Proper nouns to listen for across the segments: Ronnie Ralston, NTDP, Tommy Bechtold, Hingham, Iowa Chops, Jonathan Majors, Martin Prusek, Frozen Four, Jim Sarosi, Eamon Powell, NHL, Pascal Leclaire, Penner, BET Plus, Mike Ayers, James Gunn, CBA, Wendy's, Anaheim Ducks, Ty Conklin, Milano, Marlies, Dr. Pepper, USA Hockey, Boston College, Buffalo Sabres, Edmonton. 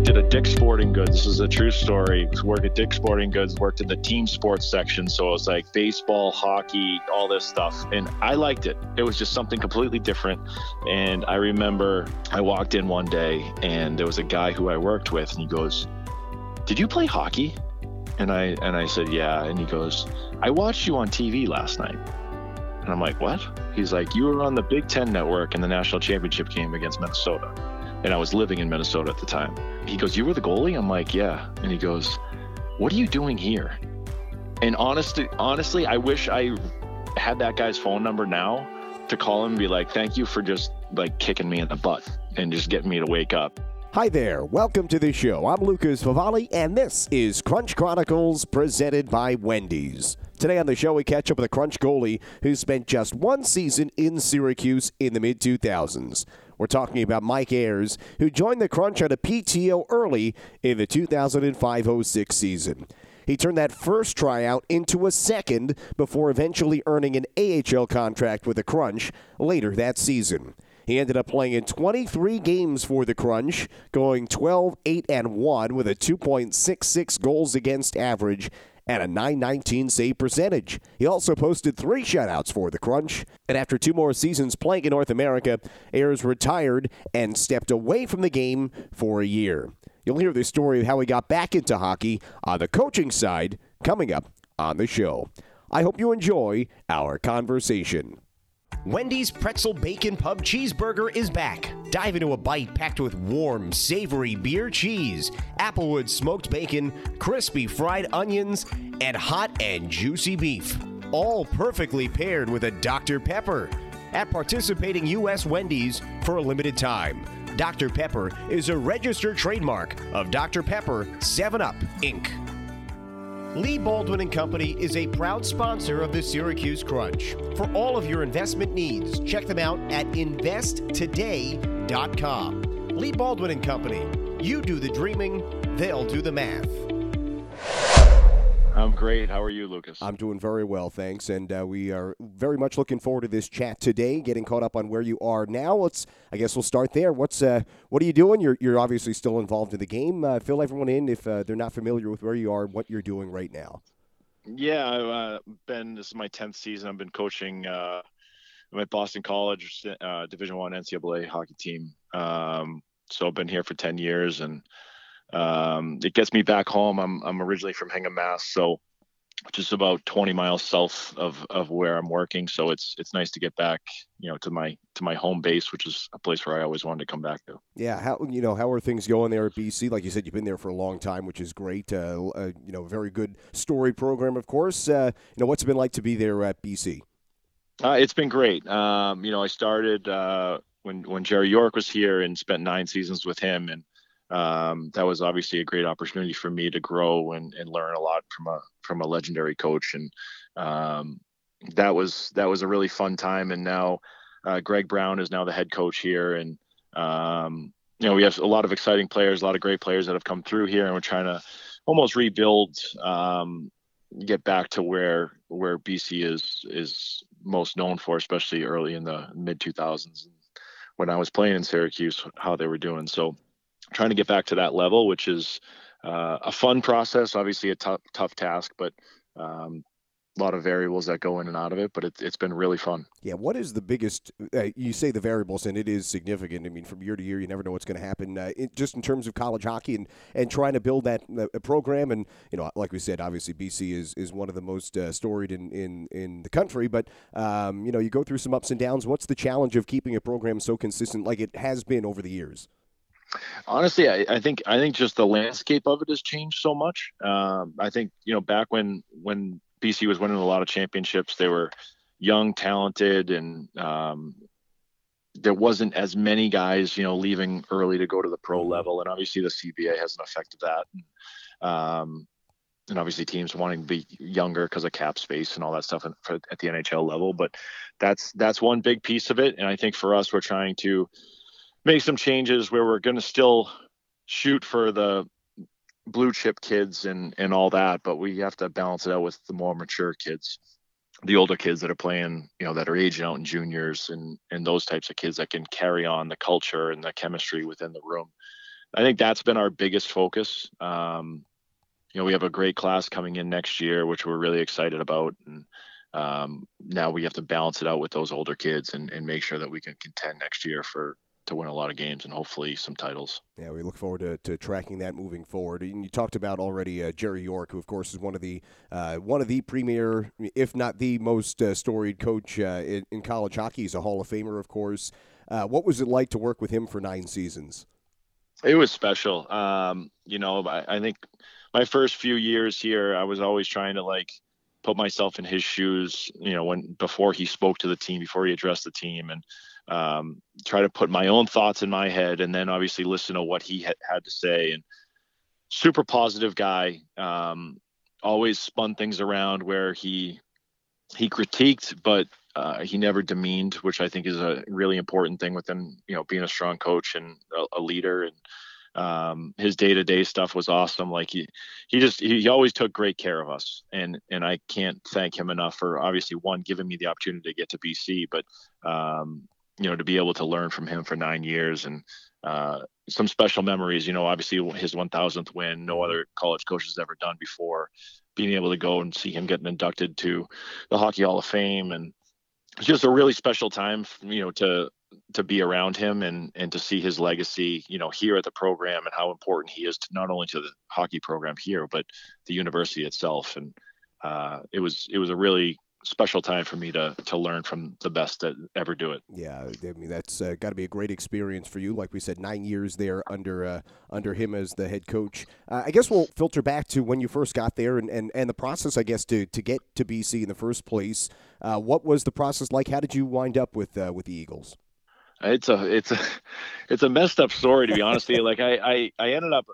worked at a Dick's Sporting Goods. This is a true story. Worked at Dick's Sporting Goods, worked in the team sports section. So it was like baseball, hockey, all this stuff. And I liked it. It was just something completely different. And I remember I walked in one day and there was a guy who I worked with and he goes, "Did you play hockey?" And I said, "Yeah." And he goes, "I watched you on TV last night." And I'm like, "What?" He's like, "You were on the Big Ten Network in the national championship game against Minnesota." And I was living in Minnesota at the time. He goes, "You were the goalie?" I'm like, "Yeah." And he goes, "What are you doing here?" And honestly, I wish I had that guy's phone number now to call him and be like, "Thank you for just like kicking me in the butt and just getting me to wake up." Hi there. Welcome to the show. I'm Lucas Favali, and this is Crunch Chronicles presented by Wendy's. Today on the show, we catch up with a Crunch goalie who spent just one season in Syracuse in the mid-2000s. We're talking about Mike Ayers, who joined the Crunch at a PTO early in the 2005-06 season. He turned that first tryout into a second before eventually earning an AHL contract with the Crunch later that season. He ended up playing in 23 games for the Crunch, going 12-8-1 with a 2.66 goals against average and a .919 save percentage. He also posted 3 shutouts for the Crunch. And after 2 more seasons playing in North America, Ayers retired and stepped away from the game for a year. You'll hear the story of how he got back into hockey on the coaching side coming up on the show. I hope you enjoy our conversation. Wendy's Pretzel Bacon Pub Cheeseburger is back. Dive into a bite packed with warm, savory beer cheese, applewood smoked bacon, crispy fried onions, and hot and juicy beef. All perfectly paired with a Dr. Pepper. At participating U.S. Wendy's for a limited time. Dr. Pepper is a registered trademark of Dr. Pepper 7-Up, Inc. Lee Baldwin and Company is a proud sponsor of the Syracuse Crunch. For all of your investment needs, check them out at investtoday.com. Lee Baldwin and Company, you do the dreaming, they'll do the math. I'm great. How are you, Lucas? I'm doing very well, thanks. And we are very much looking forward to this chat today, getting caught up on where you are now. I guess we'll start there. What are you doing? You're obviously still involved in the game. Fill everyone in if they're not familiar with where you are and what you're doing right now. Yeah, I've been, this is my 10th season. I've been coaching my Boston College Division I NCAA hockey team. So I've been here for 10 years and it gets me back home. I'm originally from Hingham, Mass, so just about 20 miles south of where I'm working. So it's nice to get back, to my home base, which is a place where I always wanted to come back to. Yeah. How are things going there at BC? Like you said, you've been there for a long time, which is great. Very good story program, of course. What's it been like to be there at BC? It's been great. I started when Jerry York was here and spent 9 seasons with him, and that was obviously a great opportunity for me to grow and learn a lot from a legendary coach. And that was a really fun time. And now Greg Brown is now the head coach here. And, we have a lot of exciting players, a lot of great players that have come through here, and we're trying to almost rebuild, get back to where BC is most known for, especially early in the mid-2000s when I was playing in Syracuse, how they were doing. So trying to get back to that level, which is a fun process, obviously a tough task, but a lot of variables that go in and out of it, but it's been really fun. Yeah. What is the biggest, you say the variables, and it is significant. I mean, from year to year, you never know what's going to happen just in terms of college hockey and trying to build that program. And, like we said, obviously BC is one of the most storied in the country, but, you go through some ups and downs. What's the challenge of keeping a program so consistent like it has been over the years? Honestly, I think just the landscape of it has changed so much. I think, back when BC was winning a lot of championships, they were young, talented, and there wasn't as many guys, leaving early to go to the pro level. And obviously the CBA has an effect of that. And obviously teams wanting to be younger because of cap space and all that stuff at the NHL level. But that's one big piece of it. And I think for us, we're trying to make some changes where we're going to still shoot for the blue chip kids and all that, but we have to balance it out with the more mature kids, the older kids that are playing, that are aging out in juniors and those types of kids that can carry on the culture and the chemistry within the room. I think that's been our biggest focus. We have a great class coming in next year, which we're really excited about. And now we have to balance it out with those older kids and make sure that we can contend next year to win a lot of games and hopefully some titles. Yeah, we look forward to tracking that moving forward. And you talked about already Jerry York, who of course is one of the premier, if not the most storied coach in college hockey. He's a Hall of Famer, of course. What was it like to work with him for 9 seasons? It was special. I think my first few years here, I was always trying to put myself in his shoes, before he spoke to the team, before he addressed the team, and try to put my own thoughts in my head, and then obviously listen to what he had to say. And super positive guy, always spun things around where he critiqued, but he never demeaned, which I think is a really important thing within, being a strong coach and a leader. And his day-to-day stuff was awesome. He always took great care of us, and I can't thank him enough for obviously giving me the opportunity to get to BC, but to be able to learn from him for 9 years, and some special memories, obviously his 1000th win, no other college coach has ever done before, being able to go and see him getting inducted to the Hockey Hall of Fame. And it's just a really special time, to be around him and to see his legacy, here at the program, and how important he is to not only to the hockey program here, but the university itself. And it was a really special time for me to learn from the best that ever do it. Yeah, I mean, that's got to be a great experience for you. Like we said, 9 years there under him as the head coach. I guess we'll filter back to when you first got there and the process, I guess, to get to BC in the first place. What was the process like? How did you wind up with the Eagles? It's a messed up story, to be honest with you. I ended up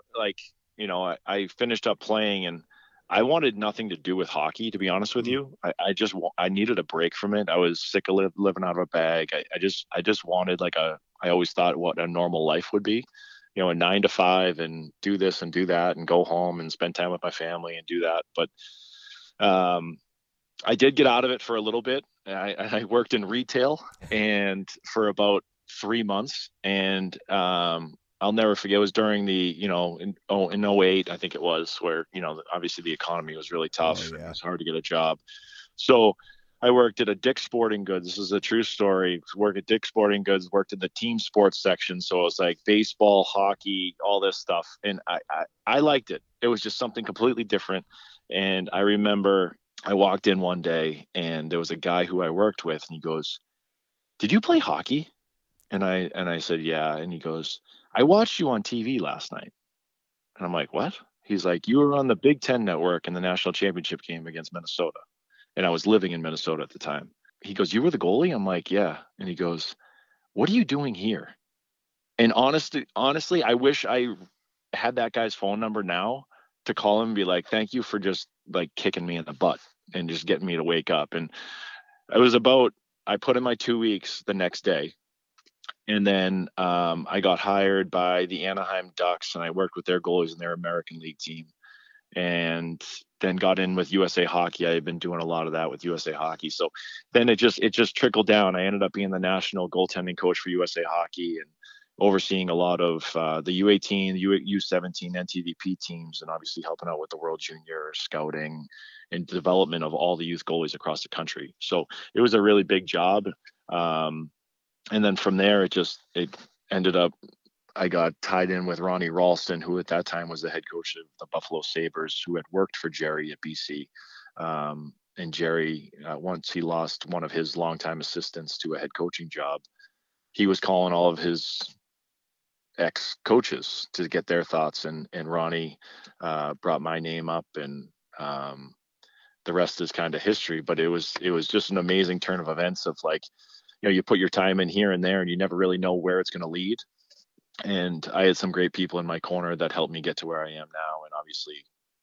I finished up playing, and I wanted nothing to do with hockey, to be honest with you. I needed a break from it. I was sick of living out of a bag. I just wanted I always thought what a normal life would be, a 9 to 5 and do this and do that and go home and spend time with my family and do that. But I did get out of it for a little bit. I worked in retail and for about 3 months, and I'll never forget. It was during the, in 08, I think it was, where, obviously the economy was really tough. Oh, yeah. It was hard to get a job. So I worked at a Dick's Sporting Goods. This is a true story. Worked at Dick's Sporting Goods, worked in the team sports section. So it was baseball, hockey, all this stuff. And I liked it. It was just something completely different. And I remember I walked in one day, and there was a guy who I worked with, and he goes, "Did you play hockey?" And I said, "Yeah." And he goes, "I watched you on TV last night." And I'm like, "What?" He's like, "You were on the Big Ten Network in the national championship game against Minnesota." And I was living in Minnesota at the time. He goes, "You were the goalie?" I'm like, "Yeah." And he goes, "What are you doing here?" And honestly, I wish I had that guy's phone number now to call him and be like, "Thank you for just kicking me in the butt and just getting me to wake up." And I put in my 2 weeks the next day. And then I got hired by the Anaheim Ducks, and I worked with their goalies in their American League team, and then got in with USA Hockey. I had been doing a lot of that with USA Hockey. So then it just trickled down. I ended up being the national goaltending coach for USA Hockey and overseeing a lot of the U18, U17, NTDP teams, and obviously helping out with the World Junior scouting and development of all the youth goalies across the country. So it was a really big job. And then from there, it ended up, I got tied in with Ronnie Ralston, who at that time was the head coach of the Buffalo Sabres, who had worked for Jerry at BC. And Jerry, once he lost one of his longtime assistants to a head coaching job, he was calling all of his ex-coaches to get their thoughts. And Ronnie brought my name up, and the rest is kind of history. But it was just an amazing turn of events of you put your time in here and there, and you never really know where it's going to lead. And I had some great people in my corner that helped me get to where I am now. And obviously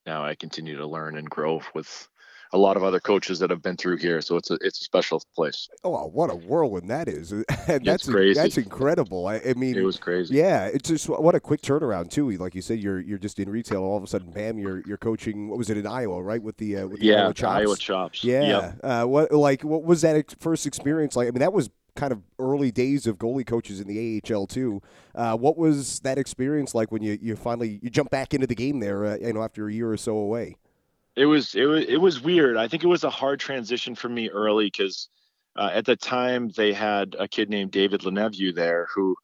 now I continue to learn and grow with a lot of other coaches that have been through here. So it's a special place. Oh, what a whirlwind that is. That's crazy. That's incredible. I mean, it was crazy. Yeah. It's just what a quick turnaround too. Like you said, you're just in retail. All of a sudden, bam, you're coaching. What was it in Iowa, right? With the Iowa Chops. Yeah. Yep. What was that first experience like? I mean, that was kind of early days of goalie coaches in the AHL too. What was that experience like when you finally jump back into the game there? After a year or so away, it was weird. I think it was a hard transition for me early because at the time they had a kid named David Leneveu there who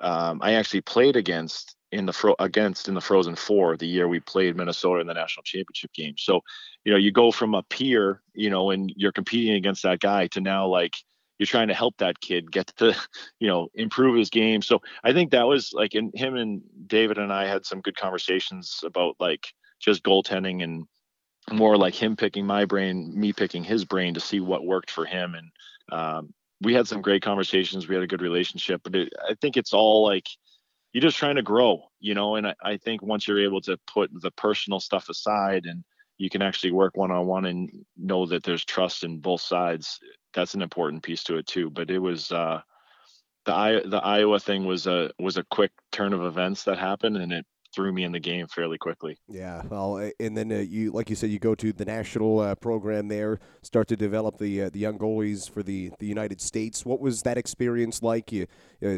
I actually played against in the Frozen Four the year we played Minnesota in the national championship game. So you go from a peer and you're competing against that guy to now you're trying to help that kid get to, improve his game. So I think that was him and David and I had some good conversations about just goaltending and more him picking my brain, me picking his brain to see what worked for him. And we had some great conversations. We had a good relationship, but I think it's all you're just trying to grow, and I think once you're able to put the personal stuff aside and you can actually work one-on-one and know that there's trust in both sides, that's an important piece to it too. But it was the Iowa thing was a quick turn of events that happened, and it threw me in the game fairly quickly. Yeah, well, and then you, like you said, you go to the national program there, start to develop the young goalies for the United States. What was that experience like? You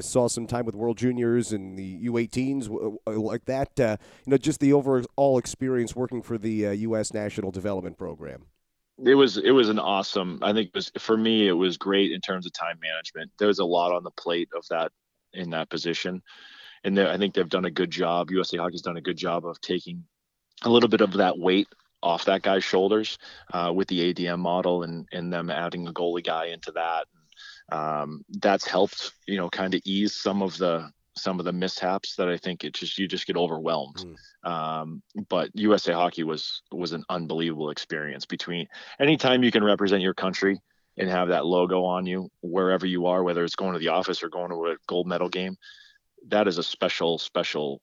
saw some time with World Juniors and the U18s like that. Just the overall experience working for the U.S. National Development Program. It was an awesome. I think it was great in terms of time management. There was a lot on the plate of that in that position. And I think they've done a good job. USA Hockey's done a good job of taking a little bit of that weight off that guy's shoulders with the ADM model and them adding a goalie guy into that. That's helped, kind of ease some of the mishaps that I think you just get overwhelmed. But USA Hockey was an unbelievable experience. Between anytime you can represent your country and have that logo on you wherever you are, whether it's going to the office or going to a gold medal game, that is a special, special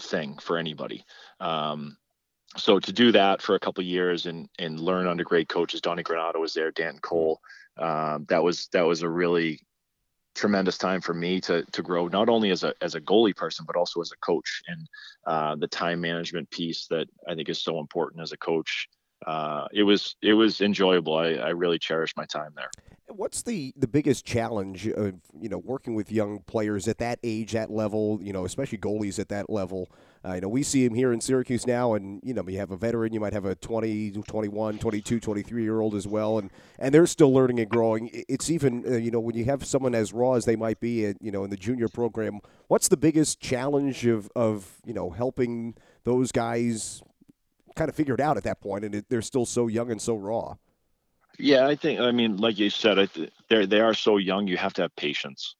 thing for anybody. So to do that for a couple of years and learn under great coaches, Donnie Granato was there, Dan Cole. That was a really tremendous time for me to grow, not only as a goalie person, but also as a coach, and the time management piece that I think is so important as a coach. It was enjoyable. I really cherished my time there. What's the biggest challenge of, working with young players at that age, that level, especially goalies at that level? We see him here in Syracuse now, and, you have a veteran, you might have a 20, 21, 22, 23-year-old as well, and they're still learning and growing. It's even, when you have someone as raw as they might be, in the junior program, what's the biggest challenge of helping those guys kind of figure it out at that point, and they're still so young and so raw? Yeah, I think, like you said, they are so young, you have to have patience,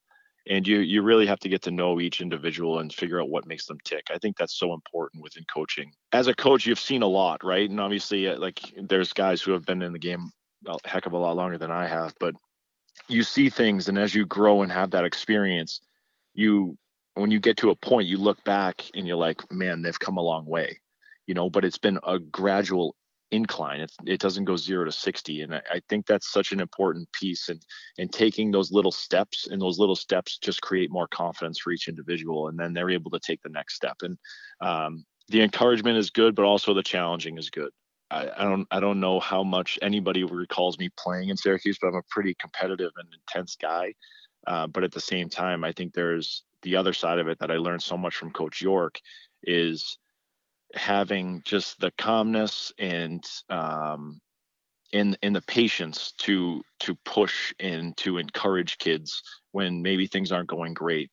and you really have to get to know each individual and figure out what makes them tick. I think that's so important within coaching. As a coach, you've seen a lot, right? And obviously, there's guys who have been in the game a heck of a lot longer than I have, but you see things, and as you grow and have that experience, when you get to a point, you look back and you're like, man, they've come a long way, but it's been a gradual incline. It doesn't go 0 to 60, and I think that's such an important piece, and taking those little steps, and those little steps just create more confidence for each individual, and then they're able to take the next step. And the encouragement is good, but also the challenging is good. I don't know how much anybody recalls me playing in Syracuse, but I'm a pretty competitive and intense guy, but at the same time, I think there's the other side of it that I learned so much from Coach York, is having just the calmness and in the patience to push and to encourage kids when maybe things aren't going great.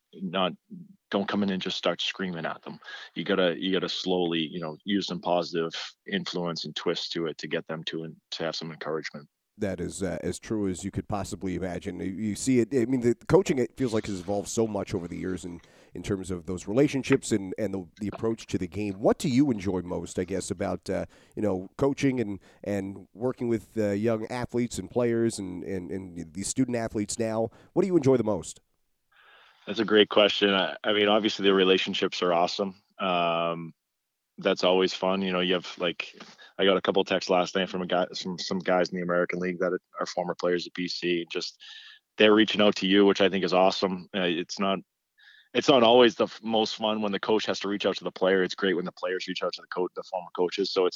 Don't come in and just start screaming at them. You gotta slowly, use some positive influence and twist to it to get them to have some encouragement. That is as true as you could possibly imagine. You see it. I mean, the coaching, it feels like, has evolved so much over the years, and in terms of those relationships and the approach to the game. What do you enjoy most, I guess, about coaching and working with young athletes and players and the student athletes now? What do you enjoy the most? That's a great question. I mean, obviously the relationships are awesome. That's always fun. You have I got a couple of texts last night from some guys in the American League that are former players at BC. Just they're reaching out to you, which I think is awesome. It's not always the most fun when the coach has to reach out to the player. It's great when the players reach out to the coach, the former coaches. So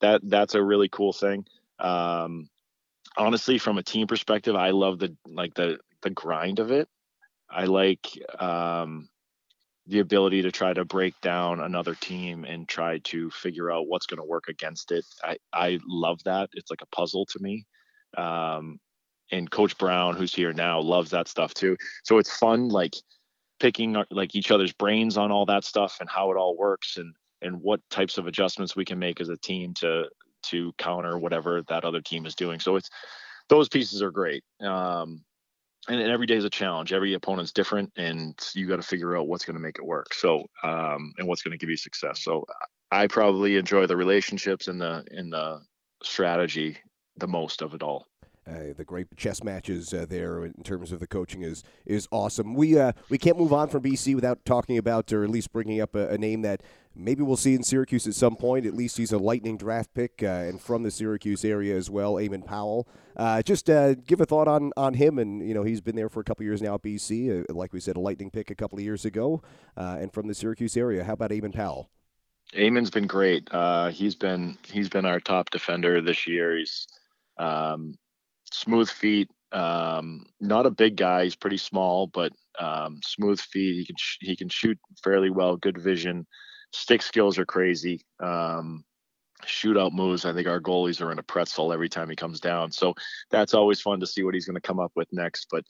that's a really cool thing. Honestly, from a team perspective, I love the the grind of it. I like the ability to try to break down another team and try to figure out what's going to work against it. I love that. It's like a puzzle to me. And Coach Brown, who's here now, loves that stuff too. So it's fun, like picking like each other's brains on all that stuff and how it all works and what types of adjustments we can make as a team to counter whatever that other team is doing. So it's, those pieces are great. And every day is a challenge. Every opponent's different and you got to figure out what's going to make it work. So, and what's going to give you success. So I probably enjoy the relationships and the strategy the most of it all. The great chess matches there in terms of the coaching is awesome. We can't move on from BC without talking about, or at least bringing up a name that maybe we'll see in Syracuse at some point. At least he's a Lightning draft pick and from the Syracuse area as well, Eamon Powell. Just give a thought on him. And, you know, he's been there for a couple of years now at BC. Like we said, a Lightning pick a couple of years ago and from the Syracuse area. How about Eamon Powell? Eamon's been great. He's been our top defender this year. He's smooth feet, not a big guy. He's pretty small, but smooth feet. He can shoot fairly well, good vision. Stick skills are crazy. Shootout moves. I think our goalies are in a pretzel every time he comes down. So that's always fun to see what he's going to come up with next. But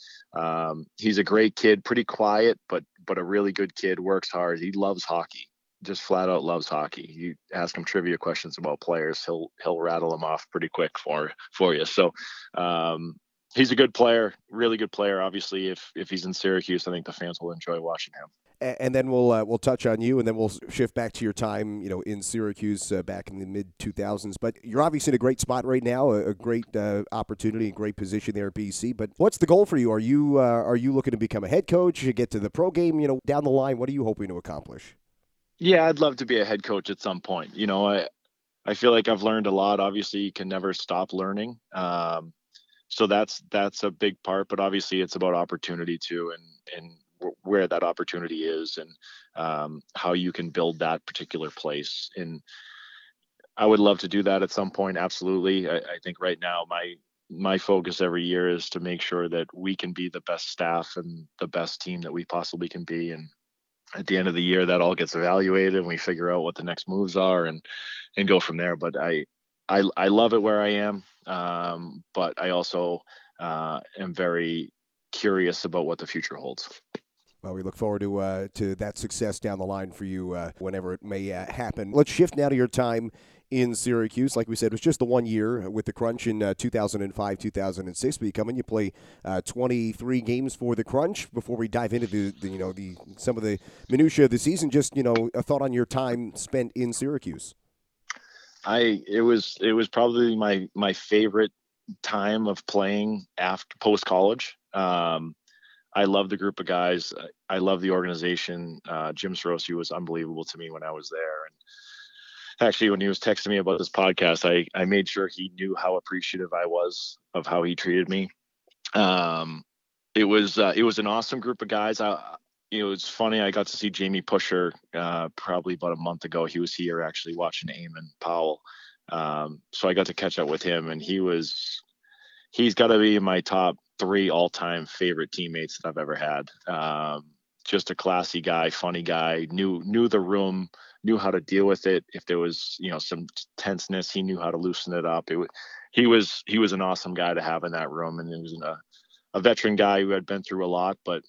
he's a great kid, pretty quiet, but a really good kid, works hard. He loves hockey, just flat out loves hockey. You ask him trivia questions about players, he'll rattle them off pretty quick for you. So he's a good player, really good player. Obviously, if he's in Syracuse, I think the fans will enjoy watching him. And then we'll touch on you, and then we'll shift back to your time, you know, in Syracuse back in the mid-2000s. But you're obviously in a great spot right now, a great opportunity, a great position there at BC. But what's the goal for you? Are you looking to become a head coach, get to the pro game, you know, down the line? What are you hoping to accomplish? Yeah, I'd love to be a head coach at some point. You know, I feel like I've learned a lot. Obviously, you can never stop learning. So that's a big part, but obviously it's about opportunity too, and where that opportunity is and how you can build that particular place. And I would love to do that at some point. Absolutely. I think right now my focus every year is to make sure that we can be the best staff and the best team that we possibly can be. And at the end of the year, that all gets evaluated and we figure out what the next moves are and go from there. But I love it where I am. But I also am very curious about what the future holds. Well, we look forward to that success down the line for you whenever it may happen. Let's shift now to your time in Syracuse. Like we said, it was just the 1 year with the Crunch in 2005, 2006. But you come in, you play 23 games for the Crunch. Before we dive into the some of the minutia of the season, just a thought on your time spent in Syracuse. It was probably my favorite time of playing after post college. I love the group of guys. I love the organization. Jim Sarosi was unbelievable to me when I was there. And actually, when he was texting me about this podcast, I made sure he knew how appreciative I was of how he treated me. It was an awesome group of guys. It was funny. I got to see Jamie Pusher probably about a month ago. He was here actually watching Eamon Powell. So I got to catch up with him, and he's got to be in my top 3 all-time favorite teammates that I've ever had. Just a classy guy, funny guy, knew the room, knew how to deal with it. If there was, some tenseness, he knew how to loosen it up. He was an awesome guy to have in that room, and he was a veteran guy who had been through a lot, but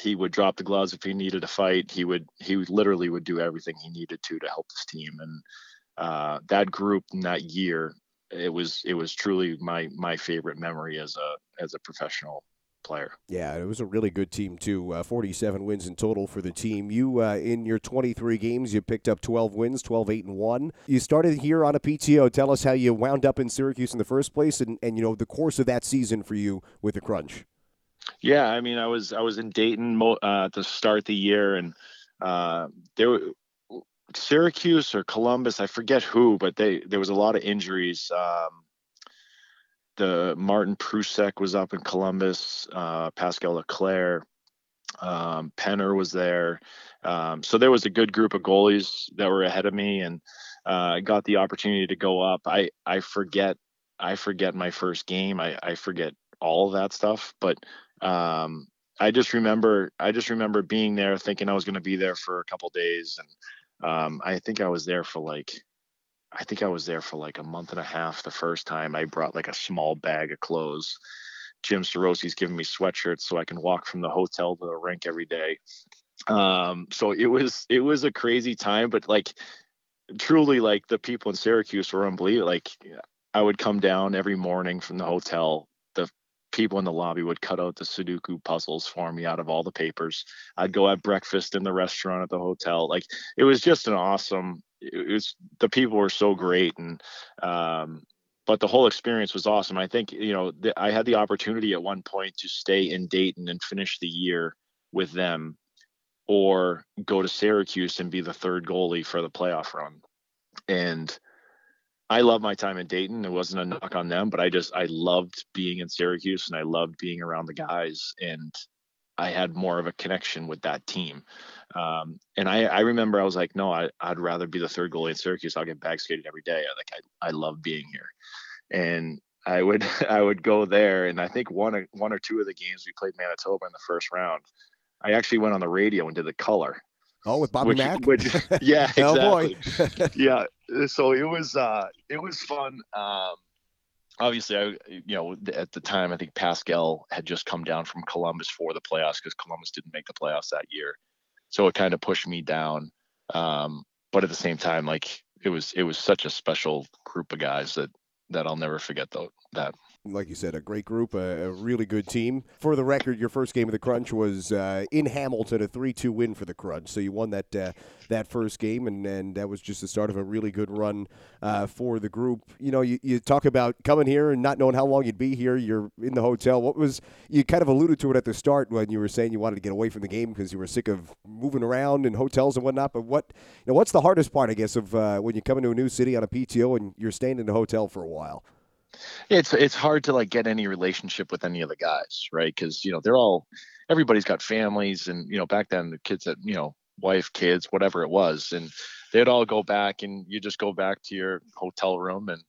he would drop the gloves if he needed to fight. He literally would do everything he needed to help this team. And that group in that year, it was truly my favorite memory as a professional player. Yeah, it was a really good team too. 47 wins in total for the team. You in your 23 games, you picked up 12 wins, 12-8-1. You started here on a PTO. Tell us how you wound up in Syracuse in the first place, and the course of that season for you with the Crunch. Yeah, I mean, I was in Dayton to start the year, and there were Syracuse or Columbus, I forget who, but there was a lot of injuries. The Martin Prusek was up in Columbus, Pascal Leclaire, Penner was there, so there was a good group of goalies that were ahead of me, and I got the opportunity to go up. I forget my first game. I forget all of that stuff, but I just remember being there, thinking I was going to be there for a couple of days, and I think I was there for like a month and a half the first time. I brought like a small bag of clothes. Jim Sarosi's giving me sweatshirts so I can walk from the hotel to the rink every day. So it was a crazy time, but like truly, like the people in Syracuse were unbelievable. Like I would come down every morning from the hotel. The people in the lobby would cut out the Sudoku puzzles for me out of all the papers. I'd go have breakfast in the restaurant at the hotel. Like it was just an awesome, the people were so great. And, but the whole experience was awesome. I think, you know, I had the opportunity at one point to stay in Dayton and finish the year with them, or go to Syracuse and be the third goalie for the playoff run. And I love my time in Dayton. It wasn't a knock on them, but I loved being in Syracuse, and I loved being around the guys, and I had more of a connection with that team. And I remember I was like, no, I'd rather be the third goalie in Syracuse. I'll get bag skated every day. Like I love being here. And I would go there. And I think one or two of the games we played Manitoba in the first round, I actually went on the radio and did the color. Oh, with Bobby Mack? Yeah, exactly. Oh, boy. Yeah. So it was fun. Obviously, at the time, I think Pascal had just come down from Columbus for the playoffs, because Columbus didn't make the playoffs that year. So it kind of pushed me down. But at the same time, like it was such a special group of guys that I'll never forget that. Like you said, a great group, a really good team. For the record, your first game of the Crunch was in Hamilton, a 3-2 win for the Crunch. So you won that first game, and that was just the start of a really good run for the group. You know, you talk about coming here and not knowing how long you'd be here. You're in the hotel. You kind of alluded to it at the start when you were saying you wanted to get away from the game because you were sick of moving around in hotels and whatnot. But what's the hardest part, I guess, of when you come into a new city on a PTO and you're staying in a hotel for a while? It's hard to like get any relationship with any of the guys, right? Because everybody's got families, and back then the kids had wife, kids, whatever it was, and they'd all go back, and you just go back to your hotel room, and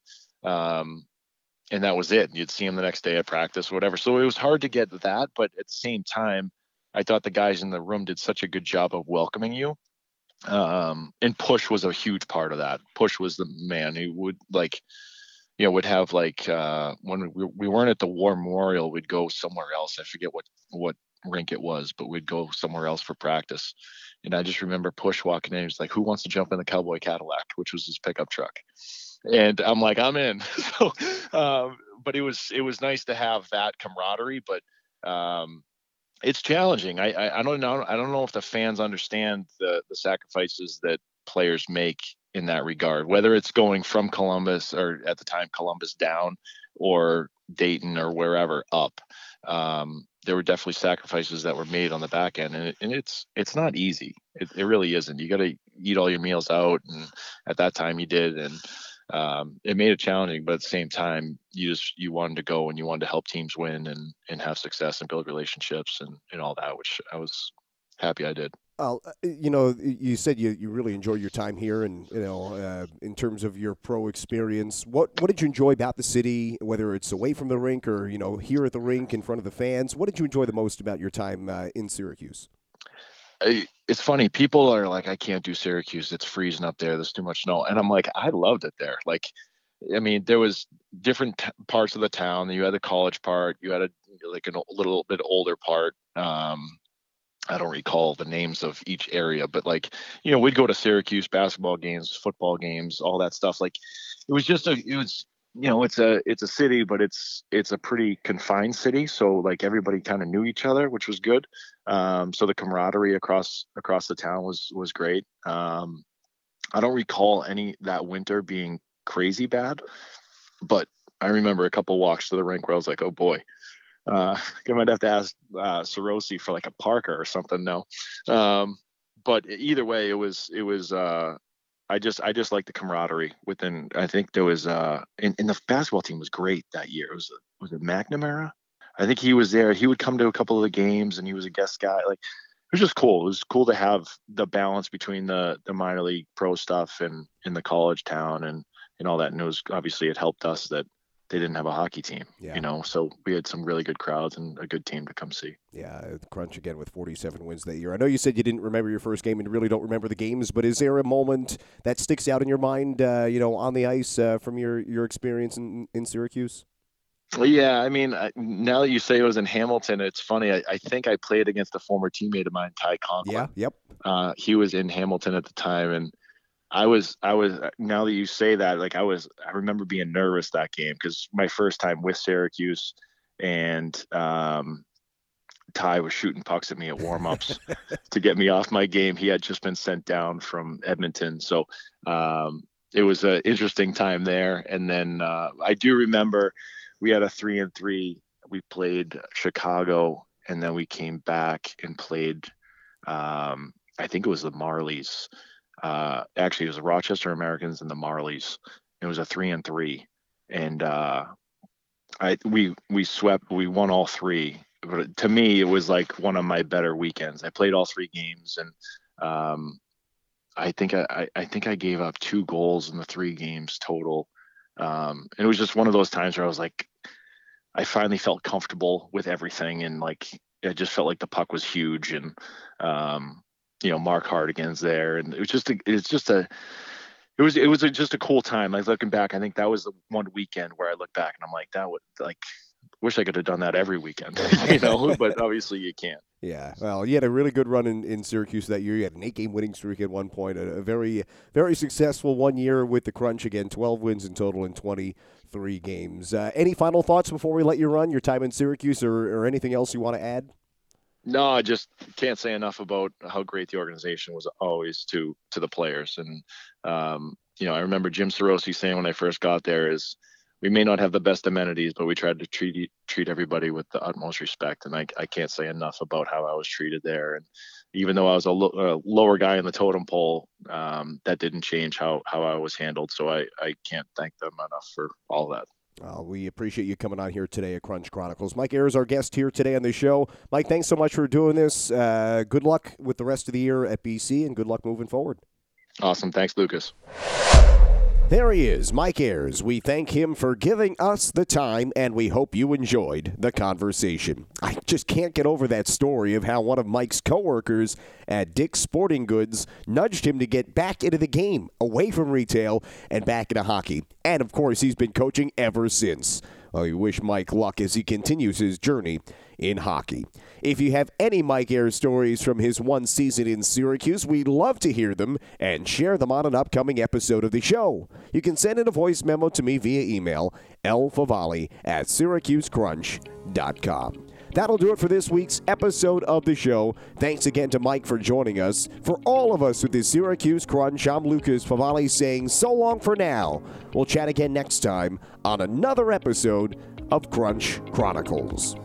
that was it. You'd see them the next day at practice, or whatever. So it was hard to get that, but at the same time, I thought the guys in the room did such a good job of welcoming you. And Push was a huge part of that. Push was the man who would like. Would have like when we weren't at the War Memorial, we'd go somewhere else. I forget what rink it was, but we'd go somewhere else for practice. And I just remember Push walking in. He was like, "Who wants to jump in the Cowboy Cadillac?" Which was his pickup truck. And I'm like, "I'm in." So, but it was nice to have that camaraderie. But it's challenging. I don't know if the fans understand the sacrifices that players make in that regard, whether it's going from Columbus, or at the time Columbus, down, or Dayton, or wherever up. There were definitely sacrifices that were made on the back end, and it's not easy. It really isn't. You got to eat all your meals out, and at that time you did, and it made it challenging. But at the same time, you wanted to go, and you wanted to help teams win and have success and build relationships and all that, which I was happy I did. Well, you said you really enjoy your time here, and in terms of your pro experience, what did you enjoy about the city? Whether it's away from the rink or here at the rink in front of the fans, what did you enjoy the most about your time in Syracuse? It's funny, people are like, "I can't do Syracuse; it's freezing up there. There's too much snow," and I'm like, I loved it there. Like, I mean, there was different parts of the town. You had the college part, you had a little bit older part. I don't recall the names of each area, but we'd go to Syracuse basketball games, football games, all that stuff. Like it was just it's a city, but it's a pretty confined city. So like everybody kind of knew each other, which was good. So the camaraderie across the town was great. I don't recall any that winter being crazy bad, but I remember a couple walks to the rink where I was like, "Oh boy." I might have to ask Sarosi for like a Parker or something. No, but either way, it was. I just like the camaraderie within. I think there was and the basketball team was great that year. It was it McNamara? I think he was there. He would come to a couple of the games, and he was a guest guy. Like it was just cool. It was cool to have the balance between the minor league pro stuff and in the college town and all that. And it was obviously it helped us that they didn't have a hockey team, you know, so we had some really good crowds and a good team to come see. Yeah, Crunch again with 47 wins that year. I know you said you didn't remember your first game and really don't remember the games, but is there a moment that sticks out in your mind, you know, on the ice from your experience in Syracuse? Well, yeah, I mean, now that you say it was in Hamilton, it's funny. I think I played against a former teammate of mine, Ty Conklin. Yeah, yep. He was in Hamilton at the time, and I was. Now that you say that, like I remember being nervous that game because my first time with Syracuse, and Ty was shooting pucks at me at warmups to get me off my game. He had just been sent down from Edmonton, so it was an interesting time there. And then I do remember we had a 3-3. We played Chicago, and then we came back and played. I think it was the Marlies. Actually, it was the Rochester Americans and the Marlies. It was a 3-3, and we swept. We won all three. But to me, it was like one of my better weekends. I played all three games, and I think I gave up 2 goals in the 3 games total. And it was just one of those times where I was like, I finally felt comfortable with everything, and like I just felt like the puck was huge, and you know, Mark Hardigan's there, and it was just a cool time. Like looking back, I think that was the one weekend where I look back and I'm like, that would like, wish I could have done that every weekend, you know, but obviously you can't. Yeah. Well, you had a really good run in Syracuse that year. You had an 8-game winning streak at one point, a very, very successful one year with the Crunch again, 12 wins in total in 23 games. Any final thoughts before we let you run your time in Syracuse or anything else you want to add? No, I just can't say enough about how great the organization was always to the players. And, you know, I remember Jim Sarosi saying when I first got there is we may not have the best amenities, but we tried to treat everybody with the utmost respect. And I can't say enough about how I was treated there. And even though I was a lower guy in the totem pole, that didn't change how I was handled. So I can't thank them enough for all that. Well, we appreciate you coming on here today at Crunch Chronicles. Mike Ayers, our guest here today on the show. Mike, thanks so much for doing this. Good luck with the rest of the year at BC, and good luck moving forward. Awesome. Thanks, Lucas. There he is, Mike Ayers. We thank him for giving us the time, and we hope you enjoyed the conversation. I just can't get over that story of how one of Mike's coworkers at Dick's Sporting Goods nudged him to get back into the game, away from retail, and back into hockey. And, of course, he's been coaching ever since. Well, we wish Mike luck as he continues his journey in hockey. If you have any Mike Ayers stories from his one season in Syracuse, we'd love to hear them and share them on an upcoming episode of the show. You can send in a voice memo to me via email, lfavali@syracusecrunch.com. That'll do it for this week's episode of the show. Thanks again to Mike for joining us. For all of us with the Syracuse Crunch, I'm Lucas Favali saying so long for now. We'll chat again next time on another episode of Crunch Chronicles.